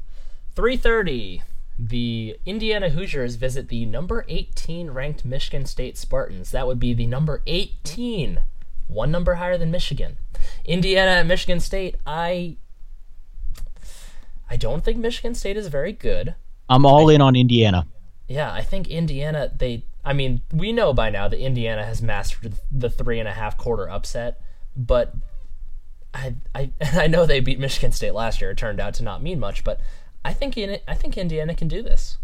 three thirty, the Indiana Hoosiers visit the number eighteen ranked Michigan State Spartans. That would be the number eighteen, one number higher than Michigan. Indiana at Michigan State, I I don't think Michigan State is very good. I'm all I, in on Indiana. Yeah, I think Indiana, they, I mean, we know by now that Indiana has mastered the three and a half quarter upset, but I, I, and I know they beat Michigan State last year. It turned out to not mean much, but I think, I think Indiana can do this.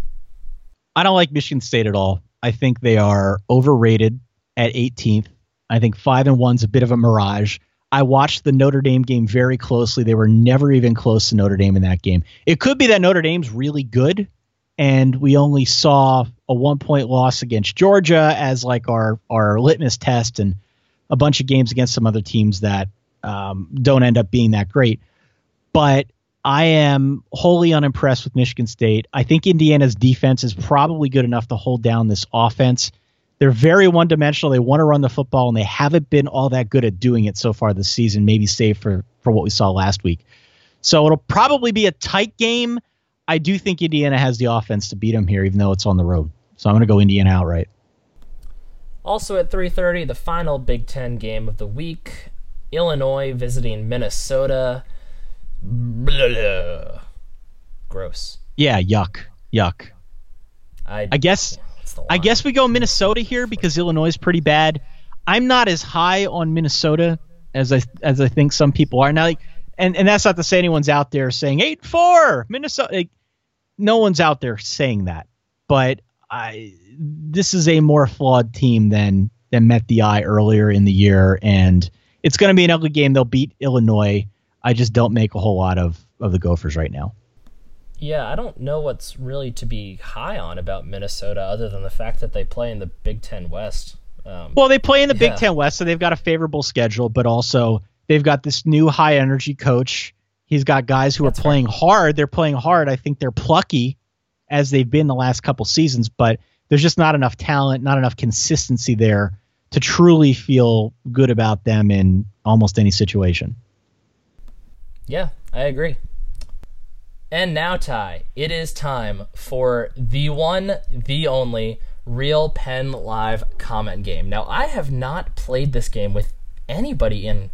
I don't like Michigan State at all. I think they are overrated at eighteenth. I think five and one's a bit of a mirage. I watched the Notre Dame game very closely. They were never even close to Notre Dame in that game. It could be that Notre Dame's really good, and we only saw a one-point loss against Georgia as like our, our litmus test, and a bunch of games against some other teams that um, don't end up being that great. But I am wholly unimpressed with Michigan State. I think Indiana's defense is probably good enough to hold down this offense. They're very one-dimensional. They want to run the football, and they haven't been all that good at doing it so far this season, maybe save for, for what we saw last week. So it'll probably be a tight game. I do think Indiana has the offense to beat them here, even though it's on the road. So I'm going to go Indiana outright. Also at three thirty, the final Big Ten game of the week, Illinois visiting Minnesota. Blah, blah. Gross. Yeah, yuck. Yuck. I, I guess... I guess we go Minnesota here because Illinois is pretty bad. I'm not as high on Minnesota as I as I think some people are now. Like, and and that's not to say anyone's out there saying eight four Minnesota. Like, no one's out there saying that. But I this is a more flawed team than than met the eye earlier in the year, and it's going to be an ugly game. They'll beat Illinois. I just don't make a whole lot of of the Gophers right now. Yeah, I don't know what's really to be high on about Minnesota other than the fact that they play in the Big Ten West. Um, well, they play in the yeah. Big Ten West, so they've got a favorable schedule, but also they've got this new high-energy coach. He's got guys who That's are playing right. hard. They're playing hard. I think they're plucky, as they've been the last couple seasons, but there's just not enough talent, not enough consistency there to truly feel good about them in almost any situation. Yeah, I agree. And now, Ty, it is time for the one, the only, Real Pen Live comment game. Now, I have not played this game with anybody in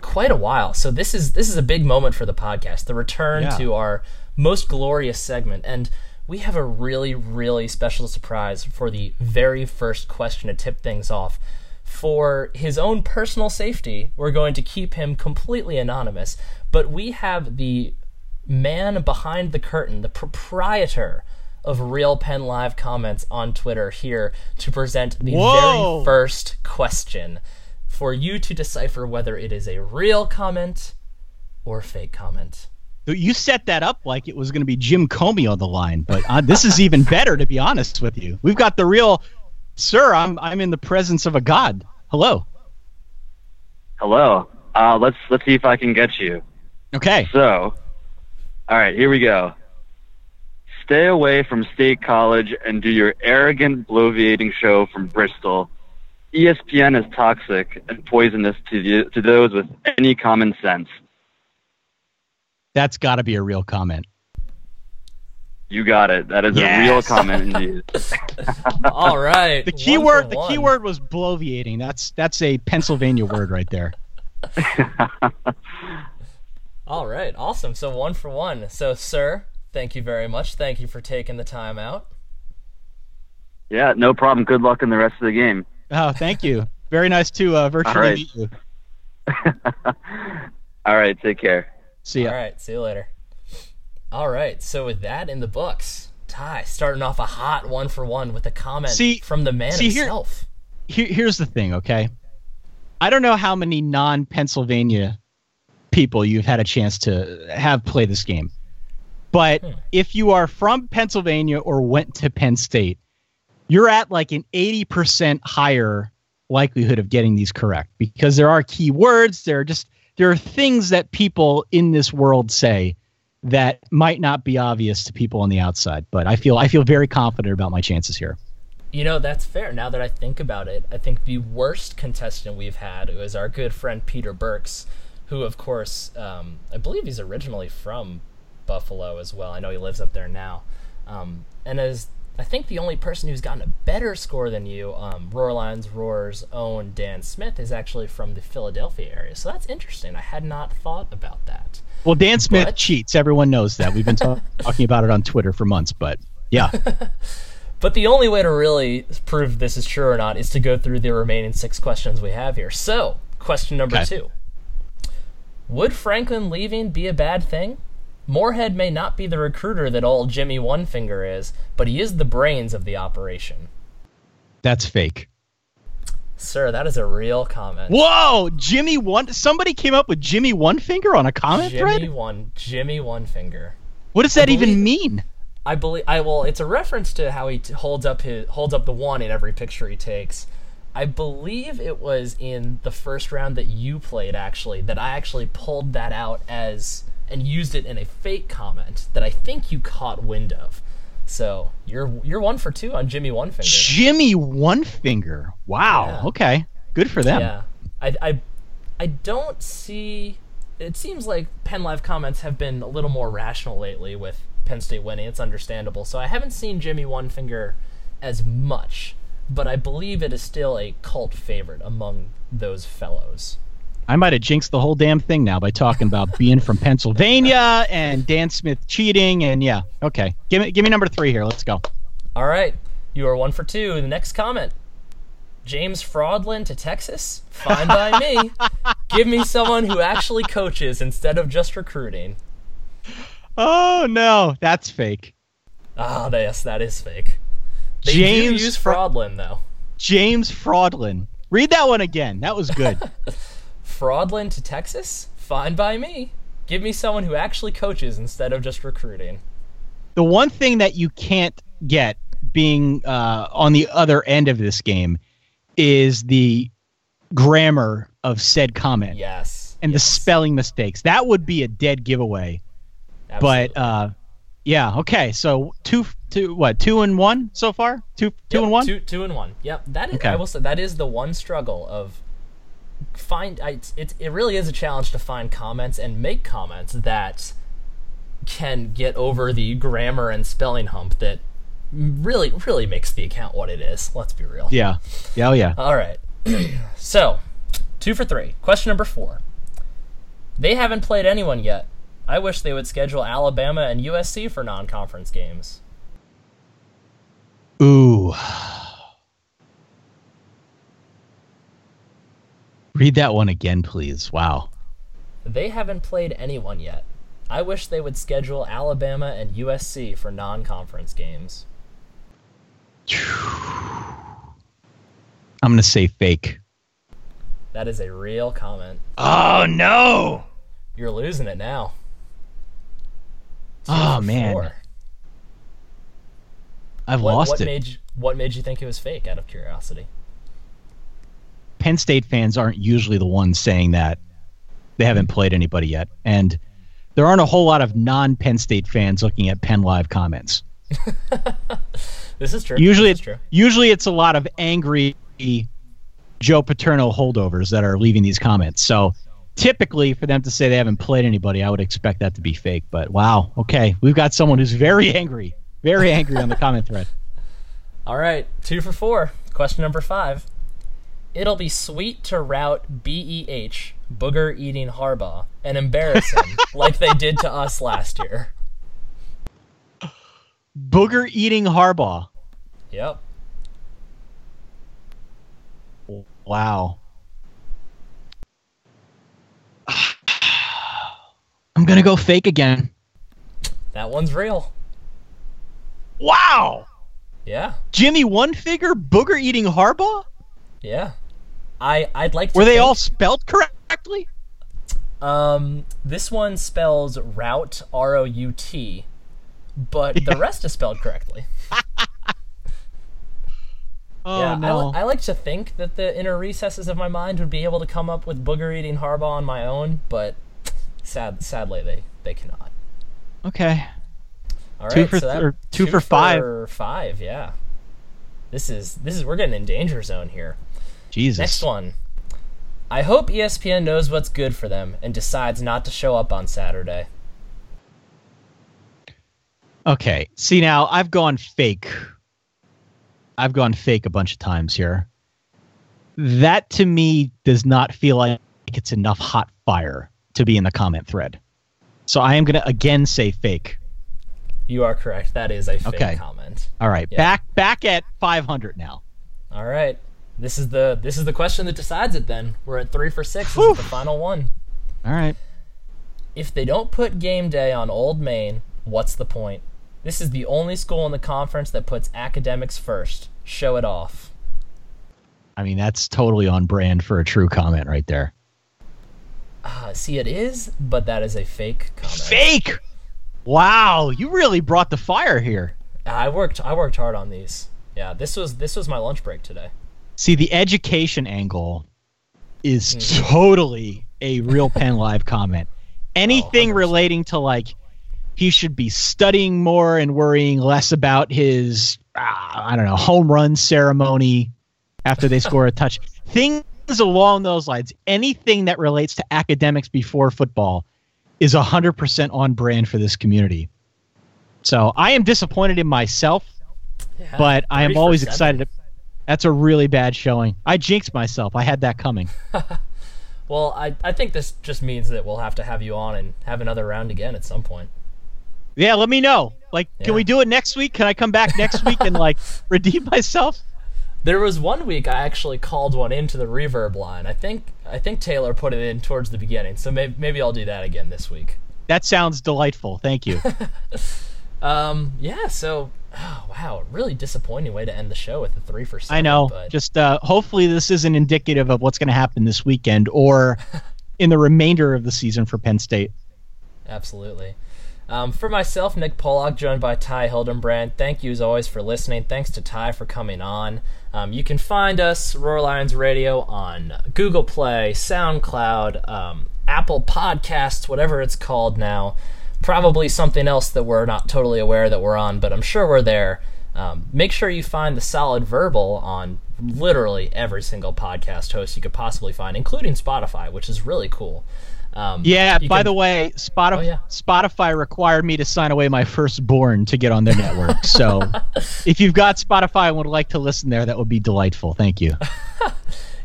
quite a while, so this is this is a big moment for the podcast, the return yeah. to our most glorious segment. And we have a really, really special surprise for the very first question to tip things off. For his own personal safety, we're going to keep him completely anonymous, but we have the man behind the curtain, the proprietor of Real Pen Live comments on Twitter, here to present the Whoa. very first question for you to decipher whether it is a real comment or fake comment. You set that up like it was going to be Jim Comey on the line, but uh, this is even better, to be honest with you. We've got the real, sir, I'm I'm in the presence of a god. Hello. Hello. Uh, let's let's see if I can get you. Okay. So... all right, here we go. Stay away from State College and do your arrogant, bloviating show from Bristol. E S P N is toxic and poisonous to the, to those with any common sense. That's got to be a real comment. You got it. That is yes. a real comment indeed. All right. The key word, the key word was bloviating. That's that's a Pennsylvania word right there. All right, awesome. So one for one. So, sir, thank you very much. Thank you for taking the time out. Yeah, no problem. Good luck in the rest of the game. Oh, thank you. Very nice to uh, virtually right. meet you. All right, take care. See ya. All right, see you later. All right, so with that in the books, Ty starting off a hot one for one with a comment see, from the man see, himself. Here, here, here's the thing, okay? I don't know how many non-Pennsylvania people you've had a chance to have play this game. But hmm. if you are from Pennsylvania or went to Penn State, you're at like an eighty percent higher likelihood of getting these correct, because there are key words. There are just, there are things that people in this world say that might not be obvious to people on the outside, but I feel, I feel very confident about my chances here. You know, that's fair. Now that I think about it, I think the worst contestant we've had was our good friend, Peter Burks, who, of course, um, I believe he's originally from Buffalo as well. I know he lives up there now. Um, and as I think the only person who's gotten a better score than you, um, Roar Lions, Roar's own Dan Smith, is actually from the Philadelphia area. So that's interesting. I had not thought about that. Well, Dan Smith but... cheats. Everyone knows that. We've been talk- talking about it on Twitter for months, but yeah. But the only way to really prove this is true or not is to go through the remaining six questions we have here. So, question number okay. two. Would Franklin leaving be a bad thing? Moorhead may not be the recruiter that old Jimmy One Finger is, but he is the brains of the operation. That's fake. Sir, that is a real comment. Whoa! Jimmy One... Somebody came up with Jimmy One Finger on a comment Jimmy thread? One, Jimmy One Finger. What does that believe, even mean? I believe... I Well, it's a reference to how he t- holds up his, holds up the one in every picture he takes. I believe it was in the first round that you played, actually, that I actually pulled that out as... and used it in a fake comment that I think you caught wind of. So you're you're one for two on Jimmy One Finger. Jimmy One Finger. Wow. Yeah. Okay. Good for them. Yeah. I, I I don't see. It seems like PennLive comments have been a little more rational lately with Penn State winning. It's understandable. So I haven't seen Jimmy One Finger as much, but I believe it is still a cult favorite among those fellows. I might have jinxed the whole damn thing now by talking about being from Pennsylvania and Dan Smith cheating and yeah. Okay. Give me give me number three here. Let's go. All right. You are one for two. The next comment. James Fraudlin to Texas? Fine by me. Give me someone who actually coaches instead of just recruiting. Oh no, that's fake. Ah, oh, yes, that is fake. They James do use Fraudlin though. James Fraudlin. Read that one again. That was good. Fraudlin to Texas? Fine by me. Give me someone who actually coaches instead of just recruiting. The one thing that you can't get being uh, on the other end of this game is the grammar of said comment. Yes. And yes. the spelling mistakes. That would be a dead giveaway. Absolutely. But uh, yeah, okay. So two, two, what? Two and one so far? Two, two yep, and one. Two, two and one. Yep. That is. Okay. I will say that is the one struggle of. Find it, it. It really is a challenge to find comments and make comments that can get over the grammar and spelling hump that really, really makes the account what it is. Let's be real. Yeah. Yeah. Oh, yeah. All right. So, two for three. Question number four. They haven't played anyone yet. I wish they would schedule Alabama and U S C for non-conference games. Ooh. Read that one again, please. Wow. They haven't played anyone yet. I wish they would schedule Alabama and U S C for non-conference games. I'm going to say fake. That is a real comment. Oh, no. You're losing it now. Two oh, man. Four. I've what, lost what it. Made you, what made you think it was fake, out of curiosity? Penn State fans aren't usually the ones saying that they haven't played anybody yet. And there aren't a whole lot of non-Penn State fans looking at PennLive comments. This is true. Usually, this is true. Usually it's a lot of angry Joe Paterno holdovers that are leaving these comments. So typically for them to say they haven't played anybody, I would expect that to be fake. But wow, okay. We've got someone who's very angry, very angry on the comment thread. All right, two for four. Question number five. It'll be sweet to rout B E H, Booger Eating Harbaugh, and embarrass him like they did to us last year. Booger Eating Harbaugh. Yep. Wow. I'm going to go fake again. That one's real. Wow. Yeah. Jimmy One Finger, Booger Eating Harbaugh? Yeah, I I'd like. to Were they think, all spelled correctly? Um, this one spells route R O U T, but yeah. the rest is spelled correctly. oh yeah, no! I, I like to think that the inner recesses of my mind would be able to come up with Booger Eating Harbaugh on my own, but sad, sadly they they cannot. Okay. All right. Two for so that, th- two, two for five. For five, yeah. This is this is we're getting in danger zone here. Jesus. Next one. I hope E S P N knows what's good for them and decides not to show up on Saturday. Okay. See, now I've gone fake I've gone fake a bunch of times here. That to me does not feel like it's enough hot fire to be in the comment thread. So I am going to again say fake. You are correct. That is a fake okay. comment. All right. Yeah. Back back at five hundred now. All right. This is the this is the question that decides it then. We're at three for six. This is the final one. All right. If they don't put game day on Old Main, what's the point? This is the only school in the conference that puts academics first. Show it off. I mean, that's totally on brand for a true comment right there. Uh, see, it is, but that is a fake comment. Fake! Wow, you really brought the fire here. I worked I worked hard on these. Yeah, this was this was my lunch break today. See, the education angle is mm. totally a real PenLive comment. Anything oh, relating to, like, he should be studying more and worrying less about his, uh, I don't know, home run ceremony after they score a touch. Things along those lines. Anything that relates to academics before football is one hundred percent on brand for this community. So I am disappointed in myself, yeah, but I am always excited. To, that's a really bad showing. I jinxed myself. I had that coming. Well, I, I think this just means that we'll have to have you on and have another round again at some point. Yeah, let me know. Like, yeah. Can we do it next week? Can I come back next week and, like, redeem myself? There was one week I actually called one into the reverb line. I think I think Taylor put it in towards the beginning, so maybe, maybe I'll do that again this week. That sounds delightful. Thank you. um, yeah, so, oh, wow, really disappointing way to end the show with a three for seven. I know. But... Just uh, hopefully this isn't indicative of what's going to happen this weekend or in the remainder of the season for Penn State. Absolutely. Um, for myself, Nick Pollock, joined by Ty Hildenbrandt, thank you as always for listening. Thanks to Ty for coming on. Um, you can find us, Roar Lions Radio, on Google Play, SoundCloud, um, Apple Podcasts, whatever it's called now. Probably something else that we're not totally aware that we're on, but I'm sure we're there. Um, make sure you find the Solid Verbal on literally every single podcast host you could possibly find, including Spotify, which is really cool. Um, yeah, by can, the way, Spotify, oh, yeah. Spotify required me to sign away my firstborn to get on their network. So if you've got Spotify and would like to listen there, that would be delightful. Thank you.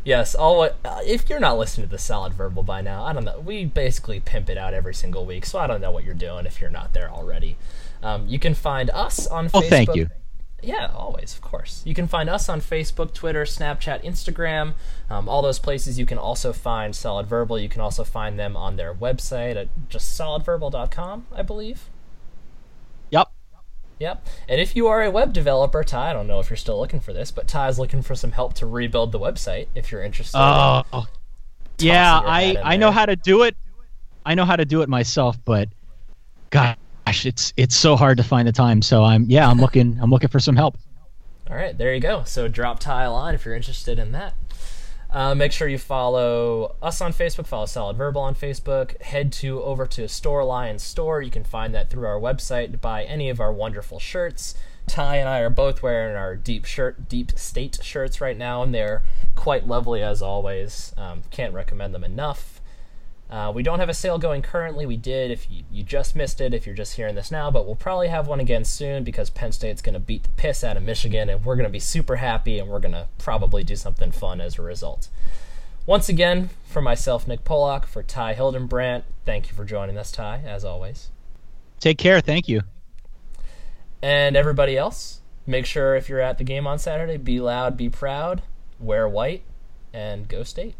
Yes, all, uh, if you're not listening to the Solid Verbal by now, I don't know. We basically pimp it out every single week, so I don't know what you're doing if you're not there already. Um, you can find us on oh, Facebook. Oh, thank you. Yeah, always, of course. You can find us on Facebook, Twitter, Snapchat, Instagram, um, all those places. You can also find Solid Verbal. You can also find them on their website at just solid verbal dot com, I believe. Yep. Yep. And if you are a web developer, Ty, I don't know if you're still looking for this, but Ty is looking for some help to rebuild the website if you're interested. Oh, uh, yeah, I, I know how to do it. I know how to do it myself, but God. Gosh, it's it's so hard to find the time. So I'm yeah, I'm looking I'm looking for some help. All right, there you go. So drop Ty a line if you're interested in that. Uh, make sure you follow us on Facebook. Follow Solid Verbal on Facebook. Head to over to Store Lions Store. You can find that through our website. Buy any of our wonderful shirts. Ty and I are both wearing our deep shirt, deep state shirts right now, and they're quite lovely as always. Um, can't recommend them enough. Uh, we don't have a sale going currently. We did if you, you just missed it, if you're just hearing this now, but we'll probably have one again soon because Penn State's going to beat the piss out of Michigan and we're going to be super happy and we're going to probably do something fun as a result. Once again, for myself, Nick Pollock, for Ty Hildenbrandt, thank you for joining us, Ty, as always. Take care. Thank you. And everybody else, make sure if you're at the game on Saturday, be loud, be proud, wear white, and go State.